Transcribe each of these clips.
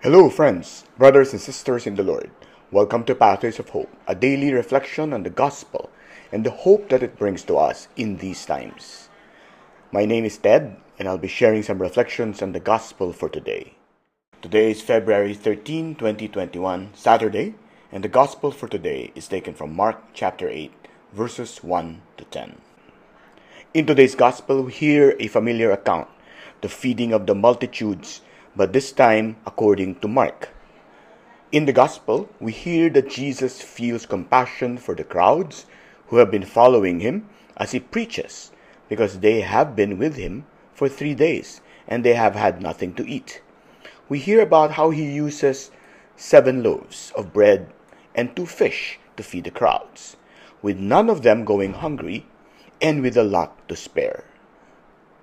Hello friends, brothers and sisters in the Lord. Welcome to Pathways of Hope, a daily reflection on the gospel and the hope that it brings to us in these times. My name is Ted, and I'll be sharing some reflections on the gospel for today. Today is February 13, 2021, Saturday, and the gospel for today is taken from Mark chapter 8, verses 1 to 10. In today's gospel, we hear a familiar account, the feeding of the multitudes, but this time according to Mark. In the Gospel, we hear that Jesus feels compassion for the crowds who have been following him as he preaches, because they have been with him for 3 days and they have had nothing to eat. We hear about how he uses 7 loaves of bread and 2 fish to feed the crowds, with none of them going hungry and with a lot to spare.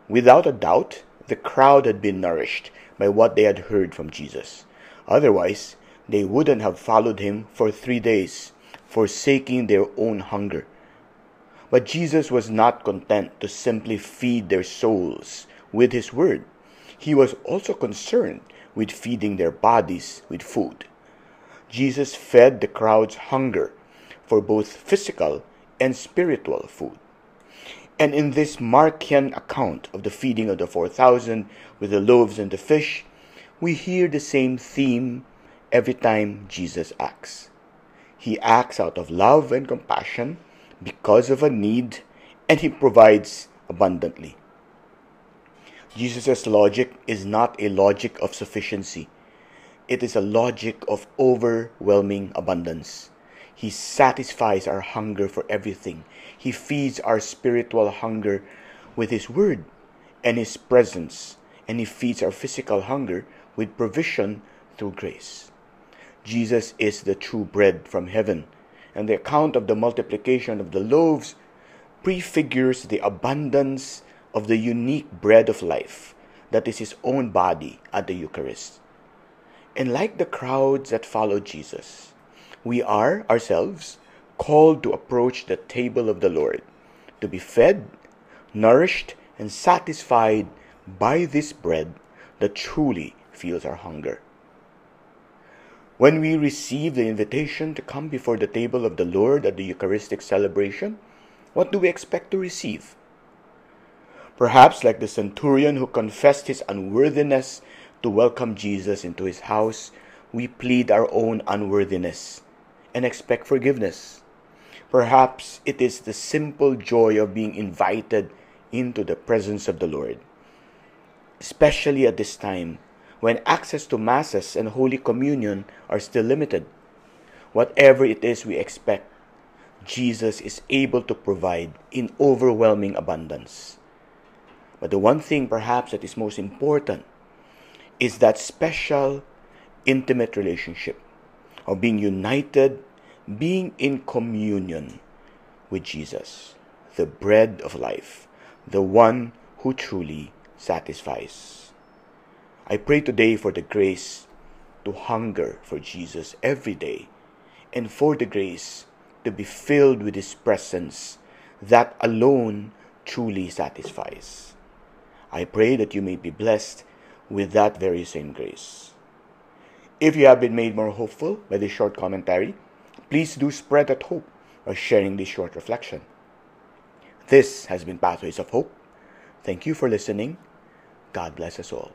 Without a doubt, the crowd had been nourished by what they had heard from Jesus. Otherwise, they wouldn't have followed him for 3 days, forsaking their own hunger. But Jesus was not content to simply feed their souls with his word. He was also concerned with feeding their bodies with food. Jesus fed the crowd's hunger for both physical and spiritual food. And in this Markian account of the feeding of the 4,000 with the loaves and the fish, we hear the same theme every time Jesus acts. He acts out of love and compassion because of a need, and he provides abundantly. Jesus' logic is not a logic of sufficiency. It is a logic of overwhelming abundance. He satisfies our hunger for everything. He feeds our spiritual hunger with his word and his presence, and he feeds our physical hunger with provision through grace. Jesus is the true bread from heaven, and the account of the multiplication of the loaves prefigures the abundance of the unique bread of life that is his own body at the Eucharist. And like the crowds that followed Jesus, we are ourselves called to approach the table of the Lord, to be fed, nourished, and satisfied by this bread that truly feels our hunger. When we receive the invitation to come before the table of the Lord at the Eucharistic celebration, what do we expect to receive? Perhaps like the centurion who confessed his unworthiness to welcome Jesus into his house, we plead our own unworthiness and expect forgiveness. Perhaps it is the simple joy of being invited into the presence of the Lord, especially at this time when access to Masses and Holy Communion are still limited. Whatever it is we expect, Jesus is able to provide in overwhelming abundance. But the one thing perhaps that is most important is that special, intimate relationship of being united, being in communion with Jesus, the bread of life, the one who truly satisfies. I pray today for the grace to hunger for Jesus every day, and for the grace to be filled with his presence that alone truly satisfies. I pray that you may be blessed with that very same grace. If you have been made more hopeful by this short commentary, please do spread that hope by sharing this short reflection. This has been Pathways of Hope. Thank you for listening. God bless us all.